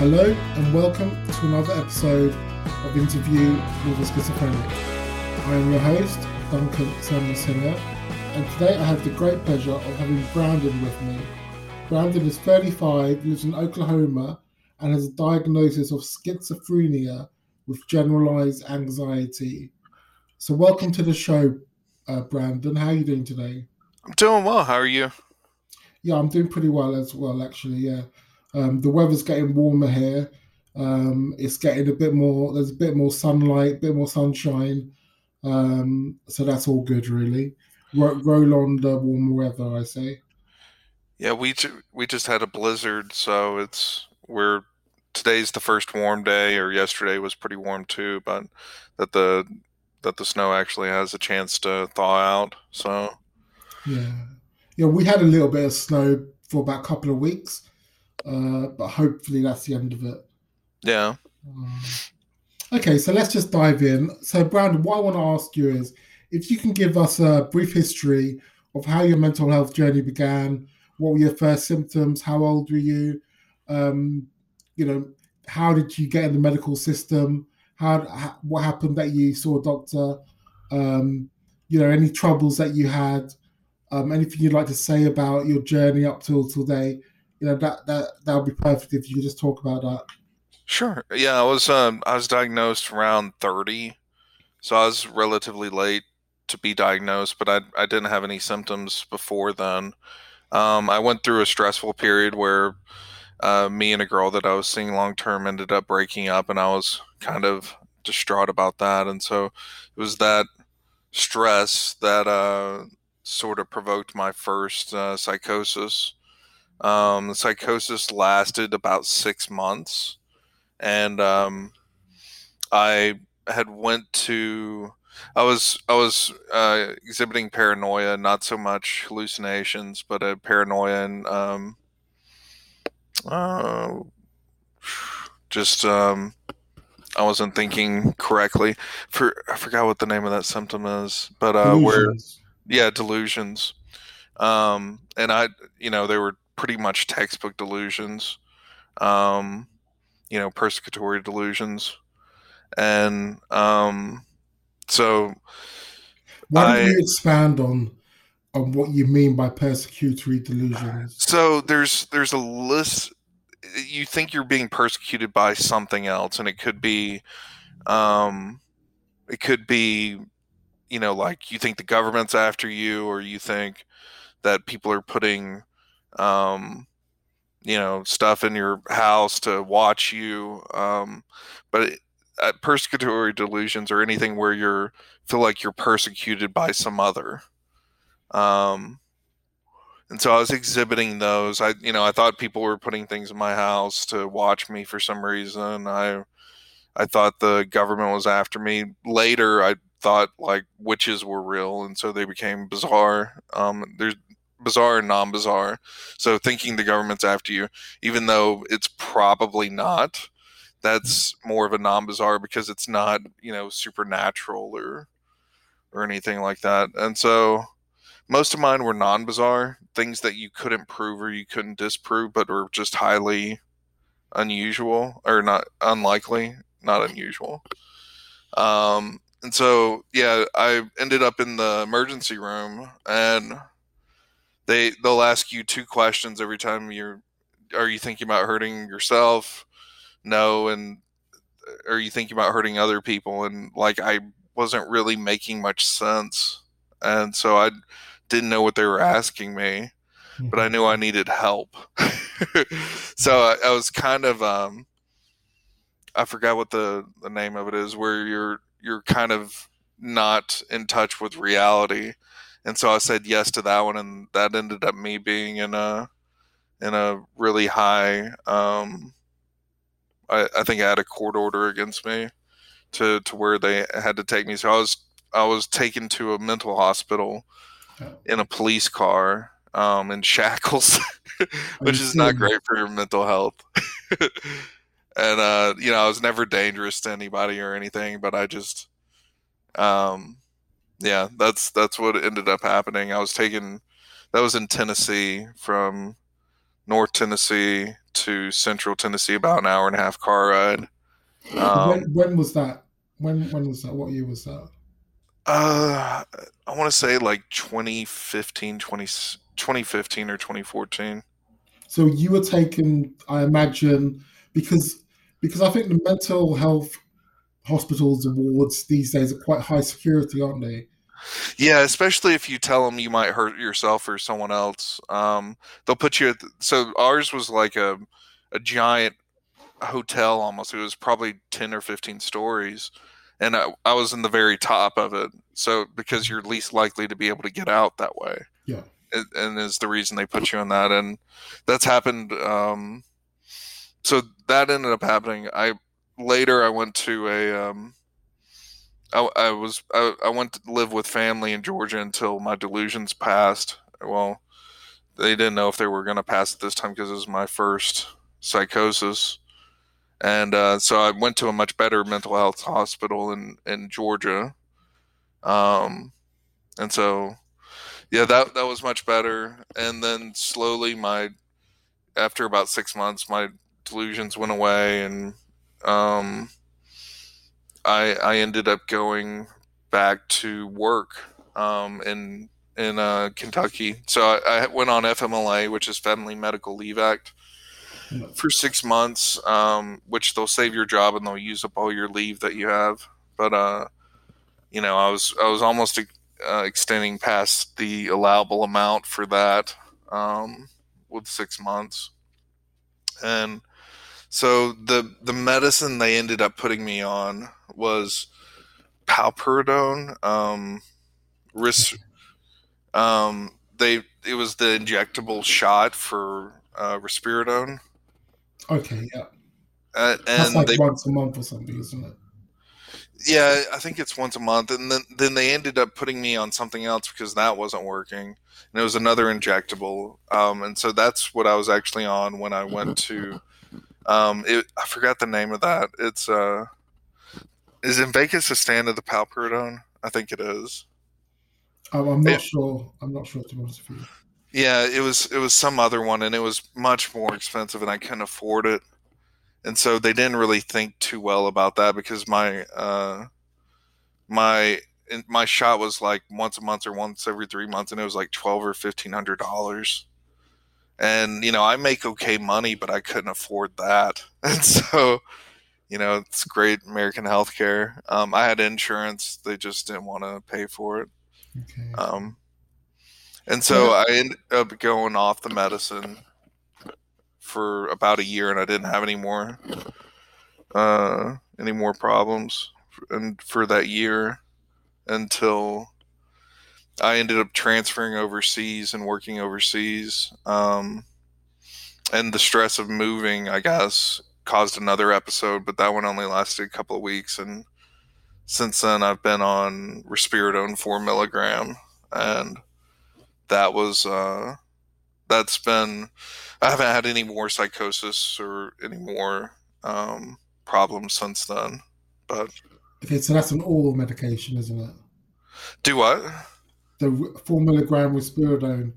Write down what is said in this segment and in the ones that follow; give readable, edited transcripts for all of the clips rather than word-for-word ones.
Hello and welcome to another episode of Interview with a Schizophrenic. I am your host, Duncan Samuelsinger, and today I have the great pleasure of having Brandon with me. Brandon is 35, lives in Oklahoma, and has a diagnosis of schizophrenia with generalized anxiety. So welcome to the show, Brandon. How are you doing today? I'm doing well. How are you? Yeah, I'm doing pretty well as well, actually, yeah. The weather's getting warmer here. It's getting a bit more, there's a bit more sunlight, a bit more sunshine. So that's all good, really. Roll on the warmer weather, I say. Yeah, we just had a blizzard, so today's the first warm day, or yesterday was pretty warm too, but that the snow actually has a chance to thaw out, so. Yeah, we had a little bit of snow for about a couple of weeks. But hopefully that's the end of it. Yeah. Okay, so let's just dive in. So, Brandon, what I want to ask you is if you can give us a brief history of how your mental health journey began. What were your first symptoms? How old were you? How did you get in the medical system? What happened that you saw a doctor? Any troubles that you had? Anything you'd like to say about your journey up till today? That would be perfect if you could just talk about that. Sure. Yeah, I was diagnosed around 30, so I was relatively late to be diagnosed, but I didn't have any symptoms before then. I went through a stressful period where me and a girl that I was seeing long term ended up breaking up, and I was kind of distraught about that. And so it was that stress that sort of provoked my first psychosis. The psychosis lasted about 6 months, and I was exhibiting paranoia, not so much hallucinations, but a paranoia and I wasn't thinking correctly. I forgot what the name of that symptom is, but delusions. And I, they were pretty much textbook delusions, persecutory delusions. And so why don't you expand on what you mean by persecutory delusions? So there's a list. You think you're being persecuted by something else, and it could be like you think the government's after you, or you think that people are putting stuff in your house to watch you. But persecutory delusions are anything where you feel like you're persecuted by some other. And so I was exhibiting those. I thought people were putting things in my house to watch me for some reason. I thought the government was after me. Later, I thought like witches were real, and so they became bizarre. There's bizarre and non-bizarre. So thinking the government's after you, even though it's probably not, that's more of a non-bizarre because it's not, supernatural or anything like that. And so most of mine were non-bizarre, things that you couldn't prove or you couldn't disprove, but were just highly unusual or not unlikely, not unusual. And so, yeah, I ended up in the emergency room, and they'll ask you two questions every time are you thinking about hurting yourself? No. And are you thinking about hurting other people? And I wasn't really making much sense. And so I didn't know what they were asking me, but I knew I needed help. So I was kind of, I forgot what the name of it is, where you're kind of not in touch with reality. And so I said yes to that one, and that ended up me being in a really high. I think I had a court order against me to where they had to take me. So I was taken to a mental hospital in a police car in shackles, which is not great for your mental health. And I was never dangerous to anybody or anything, but I just. Yeah, that's what ended up happening. I was taken, that was in Tennessee, from North Tennessee to Central Tennessee, about an hour and a half car ride. When was that? When was that? What year was that? I want to say like 2015 or 2014. So you were taken, I imagine, because I think the mental health hospitals and wards these days are quite high security, aren't they? Yeah, especially if you tell them you might hurt yourself or someone else. They'll put you at so ours was like a giant hotel almost. It was probably 10 or 15 stories. And I was in the very top of it. So because you're least likely to be able to get out that way. Yeah. And is the reason they put you in that. And that's happened. So that ended up happening. Later I went to I went to live with family in Georgia until my delusions passed. Well, they didn't know if they were going to pass at this time because it was my first psychosis. And so I went to a much better mental health hospital in Georgia. And so, yeah, that was much better. And then slowly after about 6 months, my delusions went away, and I ended up going back to work in Kentucky. So I went on FMLA, which is Family Medical Leave Act, for 6 months, which they'll save your job and they'll use up all your leave that you have. But I was almost extending past the allowable amount for that with 6 months, and so the medicine they ended up putting me on was paliperidone. It was the injectable shot for risperidone. Okay, yeah. That's like once a month or something, isn't it? Yeah, I think it's once a month. And then they ended up putting me on something else because that wasn't working. And it was another injectable. And so that's what I was actually on when I went to... I forgot the name of that. It's is Invictus a stand of the paliperidone? I think it is. Oh, I'm not sure. I'm not sure, to be honest with you. Yeah, it was some other one, and it was much more expensive, and I couldn't afford it. And so they didn't really think too well about that because my shot was like once a month or once every 3 months, and it was like $1,200 or $1,500. And, I make okay money, but I couldn't afford that. And so, it's great American healthcare. I had insurance. They just didn't want to pay for it. Okay. And so I ended up going off the medicine for about a year, and I didn't have any more problems and for that year until I ended up transferring overseas and working overseas. And the stress of moving, I guess, caused another episode, but that one only lasted a couple of weeks. And since then I've been on risperidone 4 milligram, and that was, I haven't had any more psychosis or any more, problems since then, but. Okay. So that's an oral medication, isn't it? Do what? The 4 milligram risperidone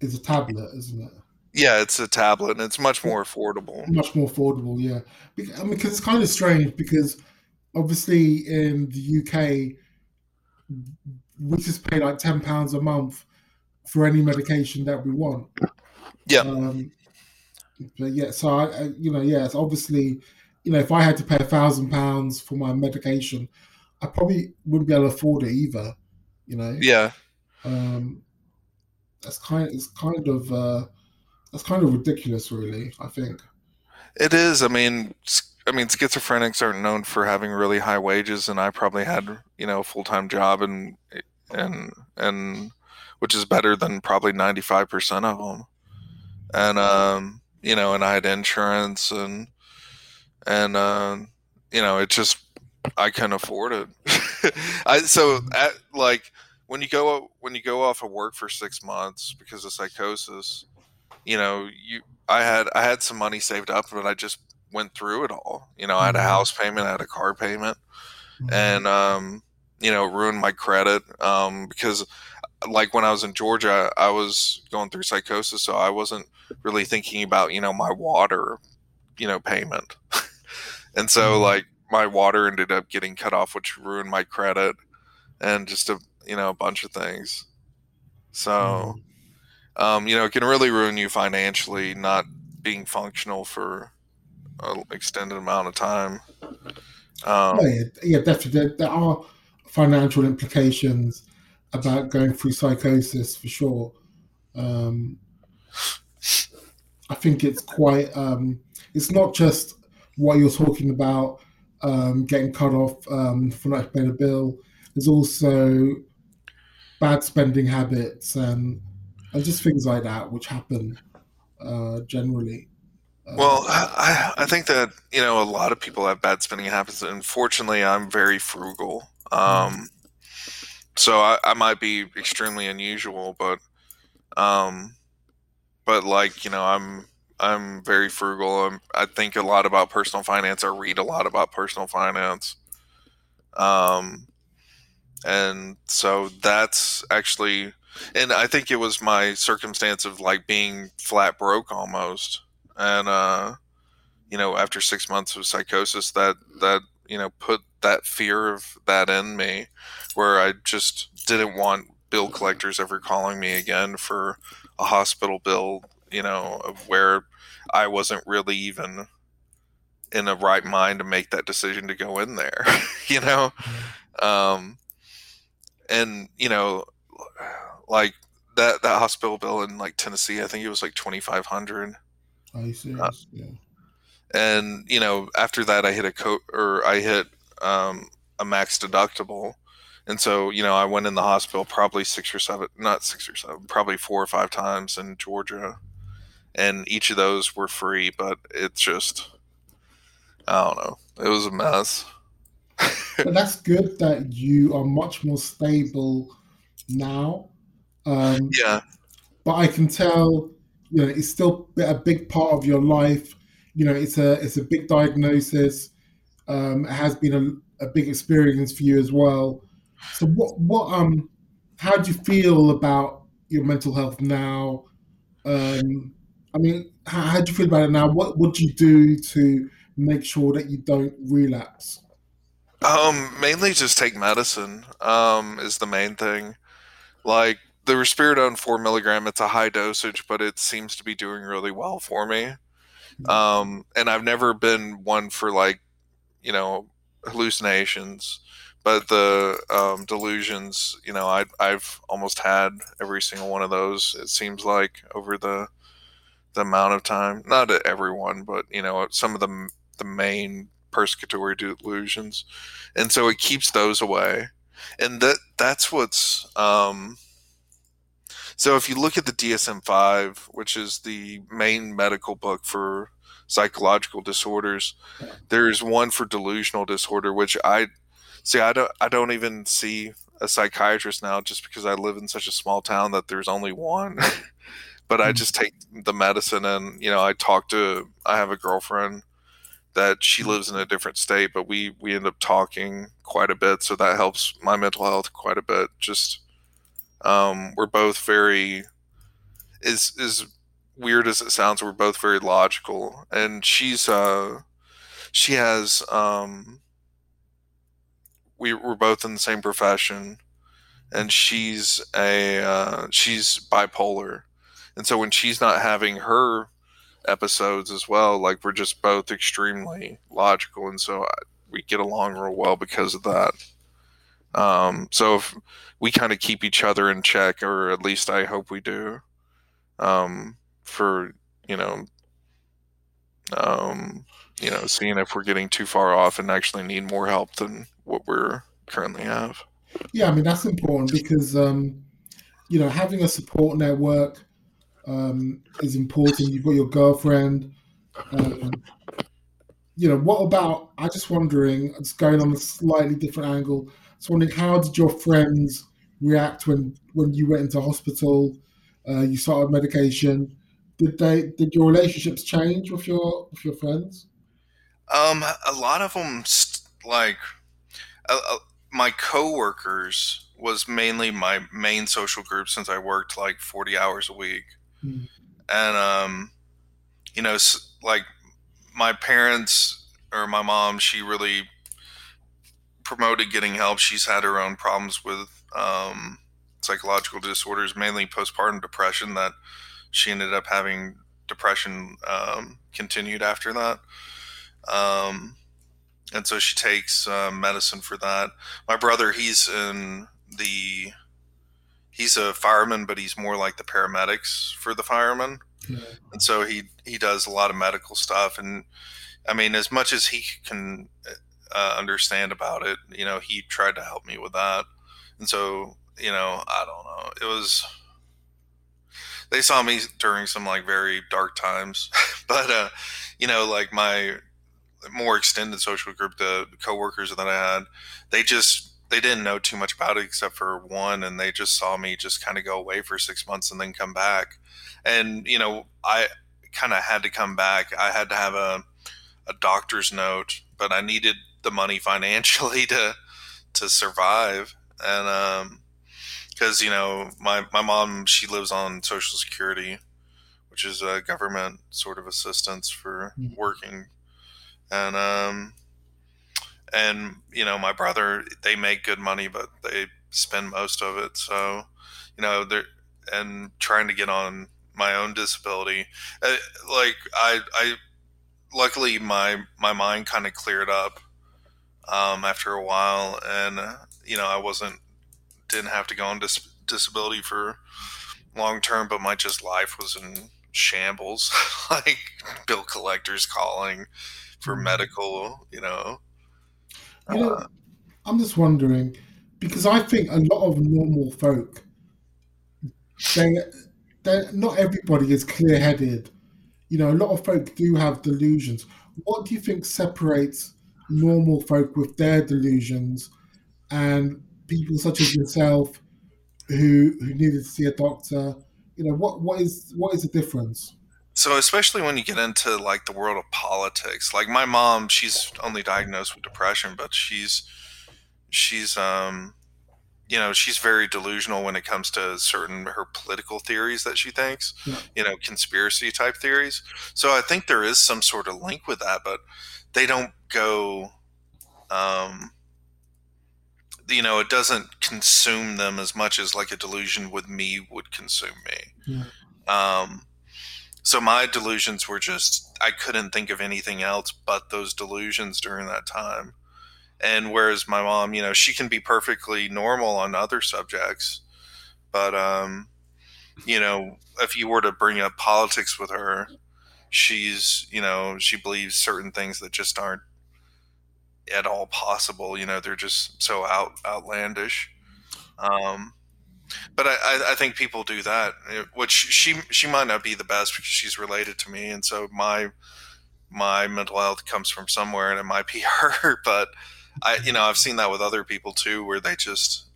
is a tablet, isn't it? Yeah, it's a tablet, and it's much more affordable. Much more affordable, yeah. I mean, because it's kind of strange, because obviously in the UK, we just pay like £10 a month for any medication that we want. Yeah. But yeah, so it's obviously, if I had to pay £1,000 for my medication, I probably wouldn't be able to afford it either. Yeah. That's kind of ridiculous, really, I think. It is. I mean, schizophrenics aren't known for having really high wages, and I probably had, a full-time job and which is better than probably 95% of them. And and I had insurance and it just I couldn't afford it. When you go off of work for 6 months because of psychosis, I had some money saved up, but I just went through it all. I had a house payment, I had a car payment, and it ruined my credit because like when I was in Georgia, I was going through psychosis, so I wasn't really thinking about, you know, my water, you know, payment. And so like my water ended up getting cut off, which ruined my credit and just a, you know, a bunch of things. So, you know, it can really ruin you financially, not being functional for an extended amount of time. Yeah, definitely. There are financial implications about going through psychosis for sure. I think it's quite, it's not just what you're talking about, getting cut off for not paying a bill. There's also bad spending habits and just things like that, which happen generally. Well, I think that, you know, a lot of people have bad spending habits. Unfortunately, I'm very frugal. So I might be extremely unusual, but like, you know, I'm very frugal. I think a lot about personal finance. I read a lot about personal finance. And so that's actually, and I think it was my circumstance of like being flat broke almost. And, you know, after 6 months of psychosis, that, you know, put that fear of that in me where I just didn't want bill collectors ever calling me again for a hospital bill, you know, where I wasn't really even in the right mind to make that decision to go in there, you know? And, you know, like that hospital bill in like Tennessee, I think it was like $2,500. I see. Yeah. And you know, after that, I hit a max deductible, and so you know, I went in the hospital probably 4 or 5 times in Georgia, and each of those were free. But it's just, I don't know, it was a mess. But that's good that you are much more stable now. Yeah. But I can tell, you know, it's still a big part of your life. You know, it's a big diagnosis. It has been a big experience for you as well. So what how do you feel about your mental health now? I mean, how do you feel about it now? What would you do to make sure that you don't relapse? Mainly just take medicine, is the main thing. Like, the risperidone 4 milligram, it's a high dosage, but it seems to be doing really well for me. And I've never been one for like, you know, hallucinations, but the delusions, you know, I've almost had every single one of those. It seems like over the amount of time, not everyone, but you know, some of the main persecutory delusions, and so it keeps those away, and that's what's. So if you look at the DSM-5, which is the main medical book for psychological disorders, there is one for delusional disorder, which I don't even see a psychiatrist now just because I live in such a small town that there's only one. But I just take the medicine and, you know, I have a girlfriend that she lives in a different state, but we end up talking quite a bit. So that helps my mental health quite a bit. Just, we're both very, as weird as it sounds, we're both very logical, and we're both in the same profession, and she's bipolar, and so when she's not having her episodes as well, like we're just both extremely logical, and so we get along real well because of that. So if we kind of keep each other in check, or at least I hope we do, for, you know, seeing if we're getting too far off and actually need more help than what we're currently have. Yeah. I mean, that's important because, you know, having a support network, is important. You've got your girlfriend, you know, what about, I just wondering, it's going on a slightly different angle. So wondering, how did your friends react when you went into hospital? You started medication. Did your relationships change with your friends? A lot of them, my coworkers was mainly my main social group since I worked like 40 hours a week. Mm-hmm. And, you know, like my parents or my mom, she really promoted getting help. She's had her own problems with psychological disorders, mainly postpartum depression, that she ended up having depression continued after that. And so she takes medicine for that. My brother, he's a fireman, but he's more like the paramedics for the firemen. Yeah. And so he does a lot of medical stuff. And I mean, as much as he can understand about it, you know, he tried to help me with that. And so, you know, I don't know. It was, they saw me during some like very dark times, but, you know, like my more extended social group, the coworkers that I had, they didn't know too much about it except for one. And they just saw me just kind of go away for 6 months and then come back. And, you know, I kind of had to come back. I had to have a doctor's note, but I needed the money financially to survive. And, because, you know, my mom, she lives on Social Security, which is a government sort of assistance for working. And, you know, my brother, they make good money, but they spend most of it. So, you know, and trying to get on my own disability, like I luckily my mind kind of cleared up, after a while. And, you know, I didn't have to go on disability for long term, but my just life was in shambles. Like bill collectors calling for medical, you know. I'm just wondering, because I think a lot of normal folk, not everybody is clear-headed. You know, a lot of folk do have delusions. What do you think separates normal folk with their delusions and people such as yourself who needed to see a doctor? You know, what is the difference? So especially when you get into like the world of politics, like my mom, she's only diagnosed with depression, but she's you know, she's very delusional when it comes to certain her political theories that she thinks, you know, conspiracy type theories. So I think there is some sort of link with that, but they don't go, you know, it doesn't consume them as much as like a delusion with me would consume me. Yeah. So my delusions were just, I couldn't think of anything else but those delusions during that time. And whereas my mom, you know, she can be perfectly normal on other subjects, but, you know, if you were to bring up politics with her, she's, you know, she believes certain things that just aren't at all possible. You know, they're just so outlandish. But I think people do that, which she might not be the best because she's related to me. And so my mental health comes from somewhere, and it might be her, but you know, I've seen that with other people too, where they just,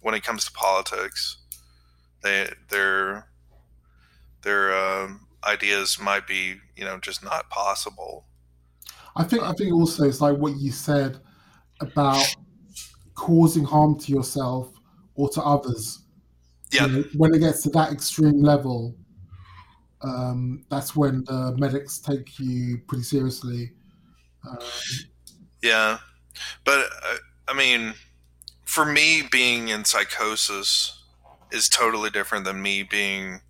when it comes to politics, their ideas might be, you know, just not possible. I think also it's like what you said about causing harm to yourself or to others. Yeah. You know, when it gets to that extreme level, that's when the medics take you pretty seriously. Yeah. But I mean, for me, being in psychosis is totally different than me being,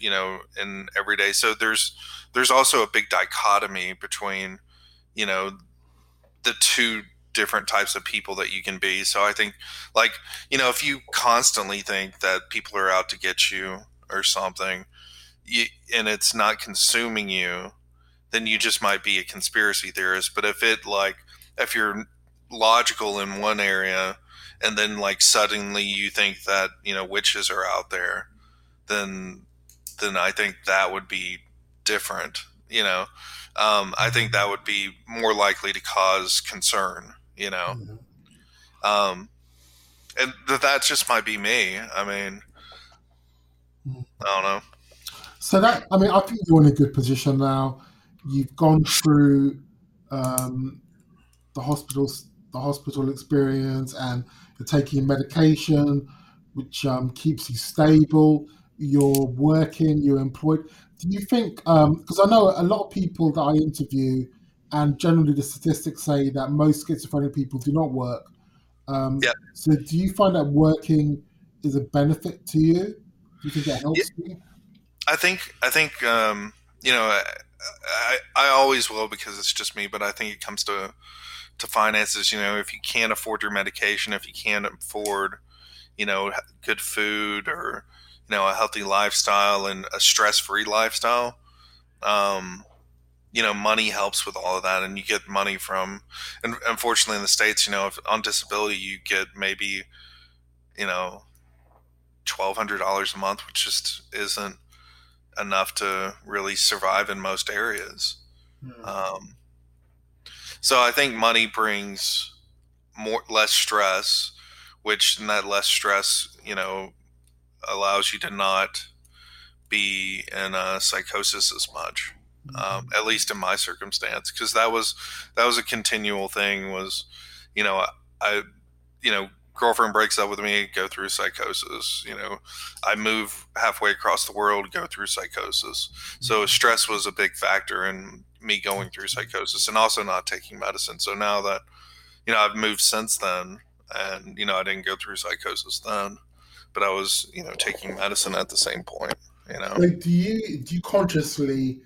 you know, in everyday. So there's also a big dichotomy between, you know, the two different types of people that you can be. So I think, like, you know, if you constantly think that people are out to get you or something, and it's not consuming you, then you just might be a conspiracy theorist. But if you're logical in one area and then like suddenly you think that, you know, witches are out there, then I think that would be different. You know, I think that would be more likely to cause concern, you know. Mm-hmm. And that just might be me. I mean, I don't know. So that, I mean, I think you're in a good position now. You've gone through the hospital the hospital experience, and you're taking medication, which keeps you stable. You're working, you're employed. Do you think, because I know a lot of people that I interview, and generally the statistics say that most schizophrenic people do not work. So do you find that working is a benefit to you? Do you think that helps you? I think I always will, because it's just me, but I think it comes to finances. You know, if you can't afford your medication, if you can't afford, good food or, a healthy lifestyle and a stress-free lifestyle, money helps with all of that. And you get money from, and unfortunately in the States, if on disability, you get maybe, $1,200 a month, which just isn't enough to really survive in most areas. Mm. So I think money brings less stress, which in that less stress, allows you to not be in a psychosis as much, at least in my circumstance, because that was a continual thing. Was, I girlfriend breaks up with me, go through psychosis. I move halfway across the world, go through psychosis. So stress was a big factor in me going through psychosis, and also not taking medicine. So now that I've moved since then, and I didn't go through psychosis then, but I was, taking medicine at the same point, So do you consciously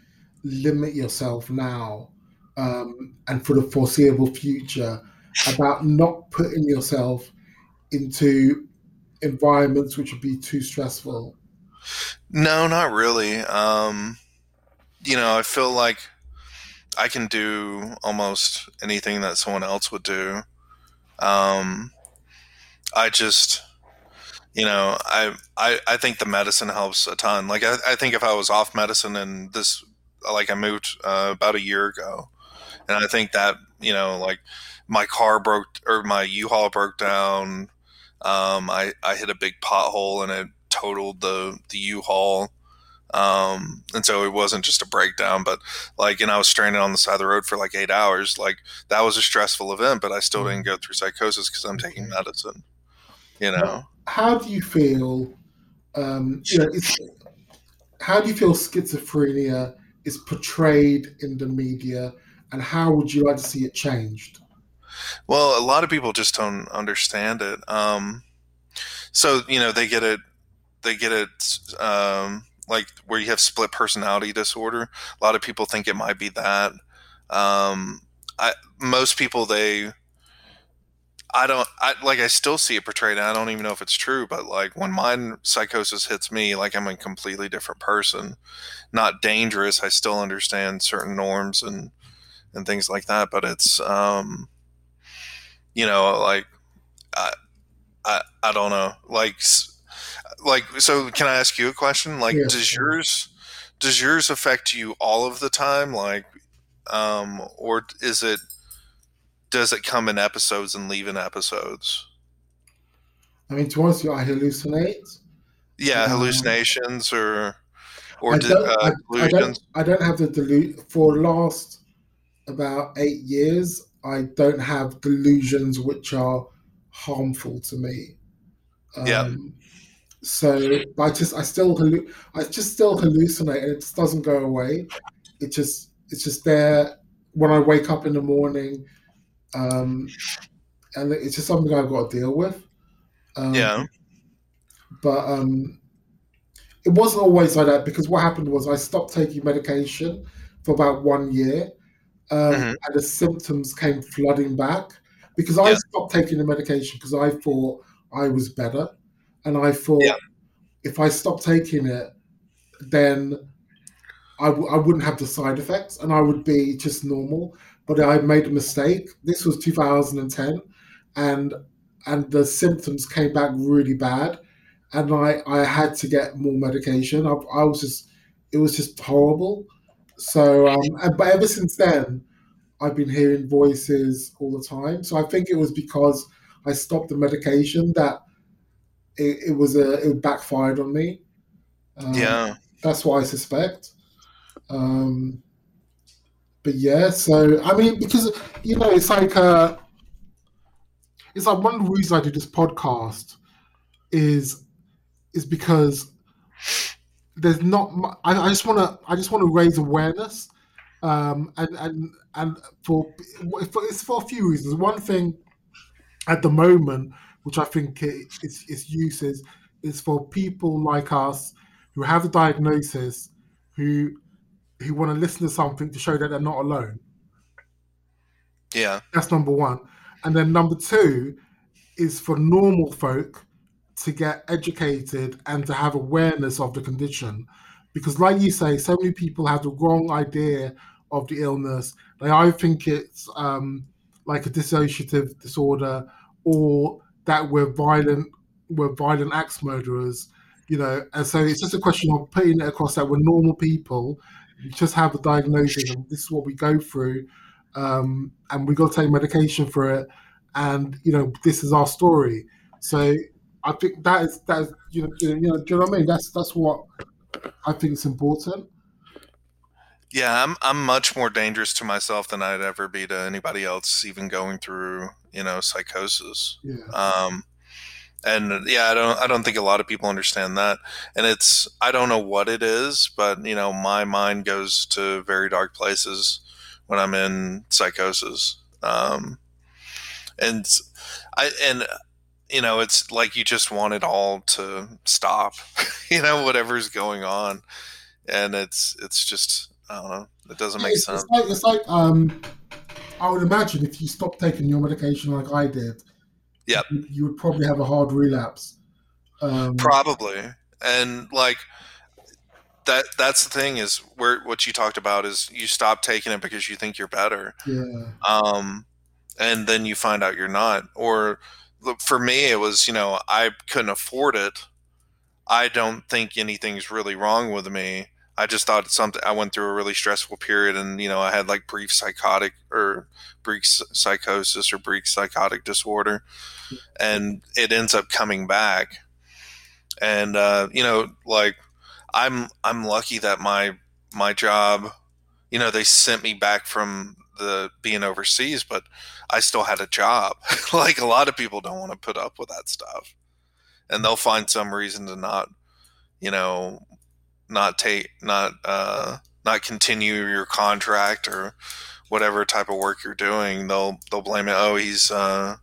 limit yourself now, and for the foreseeable future, about not putting yourself into environments which would be too stressful? No, not really. I feel like I can do almost anything that someone else would do. I just... I think the medicine helps a ton. Like, I think if I was off medicine and this, I moved about a year ago, and I think that, my car my U-Haul broke down. I hit a big pothole and it totaled the U-Haul. And so it wasn't just a breakdown, but and I was stranded on the side of the road for 8 hours. That was a stressful event, but I still didn't go through psychosis because I'm taking medicine, How do you feel? How do you feel schizophrenia is portrayed in the media, and how would you like to see it changed? Well, a lot of people just don't understand it. They get it where you have split personality disorder. A lot of people think it might be that. Most people I still see it portrayed, and I don't even know if it's true, but when my psychosis hits me, I'm a completely different person. Not dangerous, I still understand certain norms and things like that, but it's I don't know. So can I ask you a question? Yeah. Does yours affect you all of the time? Or is it, does it come in episodes and leave in episodes? I mean, to honestly, I hallucinate. Yeah, hallucinations or delusions. I don't have the delusion. For last about 8 years, I don't have delusions which are harmful to me. So, but I just still hallucinate, and it just doesn't go away. It's just there when I wake up in the morning. And it's just something I've got to deal with. But it wasn't always like that, because what happened was I stopped taking medication for about 1 year, and the symptoms came flooding back, because I stopped taking the medication because I thought I was better, and I thought if I stopped taking it, then I wouldn't have the side effects and I would be just normal. But I made a mistake. This was 2010, and the symptoms came back really bad, and I had to get more medication. It was just horrible. So, but ever since then, I've been hearing voices all the time. So I think it was because I stopped the medication that it backfired on me. That's what I suspect. But yeah, so I mean, because it's it's like one of the reasons I do this podcast is because there's not. I just want to raise awareness, and it's for a few reasons. One thing at the moment, which I think its use is for people like us who have a diagnosis, who want to listen to something to show that they're not alone. Yeah, that's number one. And then number two is for normal folk to get educated and to have awareness of the condition, because like you say, so many people have the wrong idea of the illness. They either think it's like a dissociative disorder, or that we're violent axe murderers, you know. And so it's just a question of putting it across that we're normal people, we just have a diagnosis and this is what we go through, and we got to take medication for it, and you know, this is our story. So I think that is you know, do you know what I mean? That's what I think is important. Yeah, I'm much more dangerous to myself than I'd ever be to anybody else, even going through, you know, psychosis. Yeah. And yeah, I don't think a lot of people understand that. And it's, I don't know what it is, but you know, my mind goes to very dark places when I'm in psychosis. And you know, it's like you just want it all to stop, you know, whatever's going on. And it's just, I don't know, it doesn't make sense. It's like I would imagine if you stopped taking your medication like I did, yep, you would probably have a hard relapse. Probably. And like that's the thing is where what you talked about is you stop taking it because you think you're better. Yeah. And then you find out you're not. Or for me, it was, you know, I couldn't afford it. I don't think anything's really wrong with me. I just thought it's something. I went through a really stressful period, and you know, I had like brief psychosis or brief psychotic disorder, and it ends up coming back. And you know, like I'm lucky that my job, you know, they sent me back from the being overseas, but I still had a job. Like a lot of people don't want to put up with that stuff, and they'll find some reason to not, you know, not continue your contract or whatever type of work you're doing. They'll blame it. Oh, he's you know,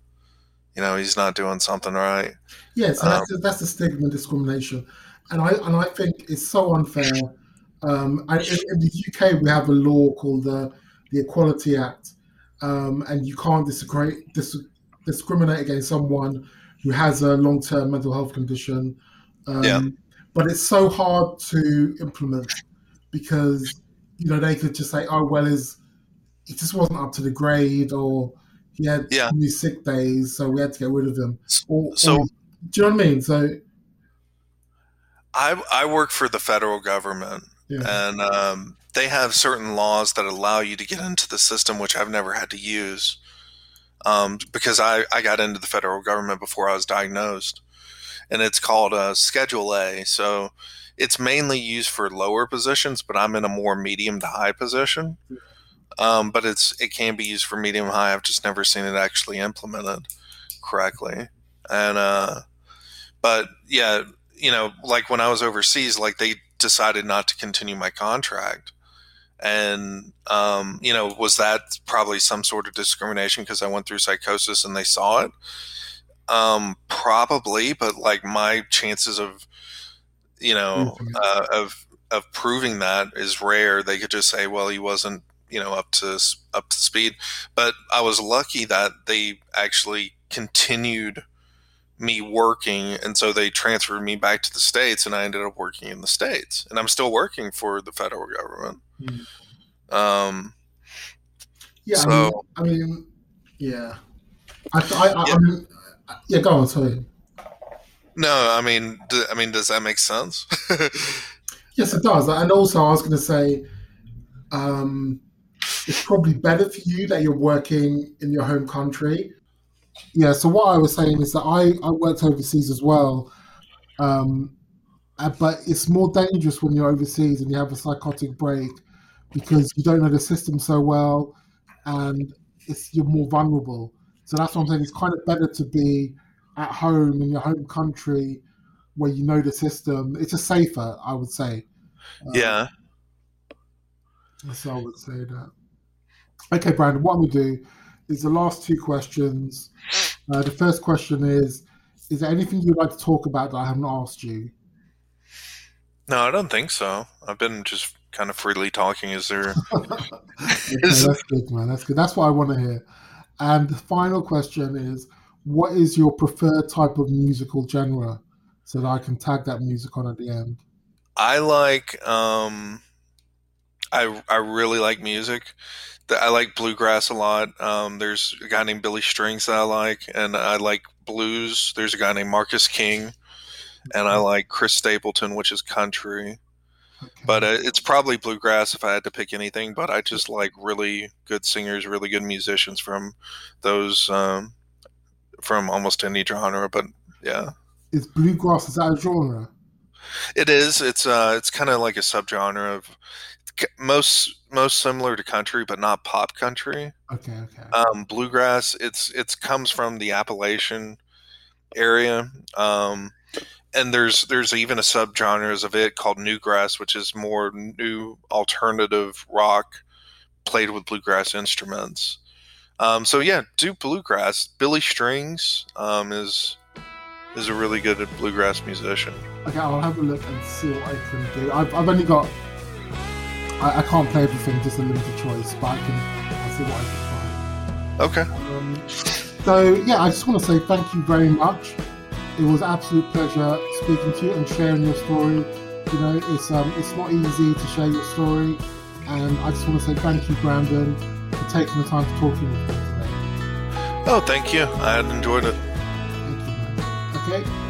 he's not doing something right. Yeah, so that's the stigma and discrimination, and I think it's so unfair. In the UK, we have a law called the Equality Act, and you can't discriminate against someone who has a long-term mental health condition. But it's so hard to implement because, you know, they could just say, oh, well, it just wasn't up to the grade, or he had new sick days, so we had to get rid of him. Or, do you know what I mean? So I work for the federal government, and they have certain laws that allow you to get into the system, which I've never had to use, because I got into the federal government before I was diagnosed. And it's called Schedule A. So it's mainly used for lower positions, but I'm in a more medium to high position. But it can be used for medium high. I've just never seen it actually implemented correctly. And but yeah, you know, like when I was overseas, like they decided not to continue my contract. And, you know, was that probably some sort of discrimination because I went through psychosis and they saw it? Probably, but like my chances of, you know, of proving that is rare. They could just say, well, he wasn't, you know, up to speed. But I was lucky that they actually continued me working, and so they transferred me back to the States, and I ended up working in the States, and I'm still working for the federal government. Yeah, go on, sorry. No, I mean, does that make sense? Yes, it does. And also I was going to say, it's probably better for you that you're working in your home country. Yeah, so what I was saying is that I worked overseas as well, but it's more dangerous when you're overseas and you have a psychotic break because you don't know the system so well, and you're more vulnerable. So that's what I'm saying. It's kind of better to be at home in your home country where you know the system. It's just safer, I would say. Yeah. So I would say that. Okay, Brandon, what I'm going to do is the last two questions. The first question is there anything you'd like to talk about that I haven't asked you? No, I don't think so. I've been just kind of freely talking. Is there? Okay, that's good, man. That's good. That's what I want to hear. And the final question is, what is your preferred type of musical genre? So that I can tag that music on at the end. I like, I really like music. I like bluegrass a lot. There's a guy named Billy Strings that I like, and I like blues. There's a guy named Marcus King, and I like Chris Stapleton, which is country. Okay. But it's probably bluegrass if I had to pick anything, but I just like really good singers, really good musicians from those, from almost any genre, but yeah. Is bluegrass, is that a genre? It is. It's kind of like a subgenre of most similar to country, but not pop country. Okay. Bluegrass. It comes from the Appalachian area, and there's even a subgenres of it called newgrass, which is more new alternative rock played with bluegrass instruments. So yeah, do bluegrass. Billy Strings is a really good bluegrass musician. Okay, I'll have a look and see what I can do. I've only got... I can't play everything, just a limited choice, but I'll see what I can find. Okay. So, yeah, I just want to say thank you very much. It was an absolute pleasure speaking to you and sharing your story. You know, it's not easy to share your story. And I just want to say thank you, Brandon, for taking the time to talk to me today. Oh, thank you. I enjoyed it. Okay.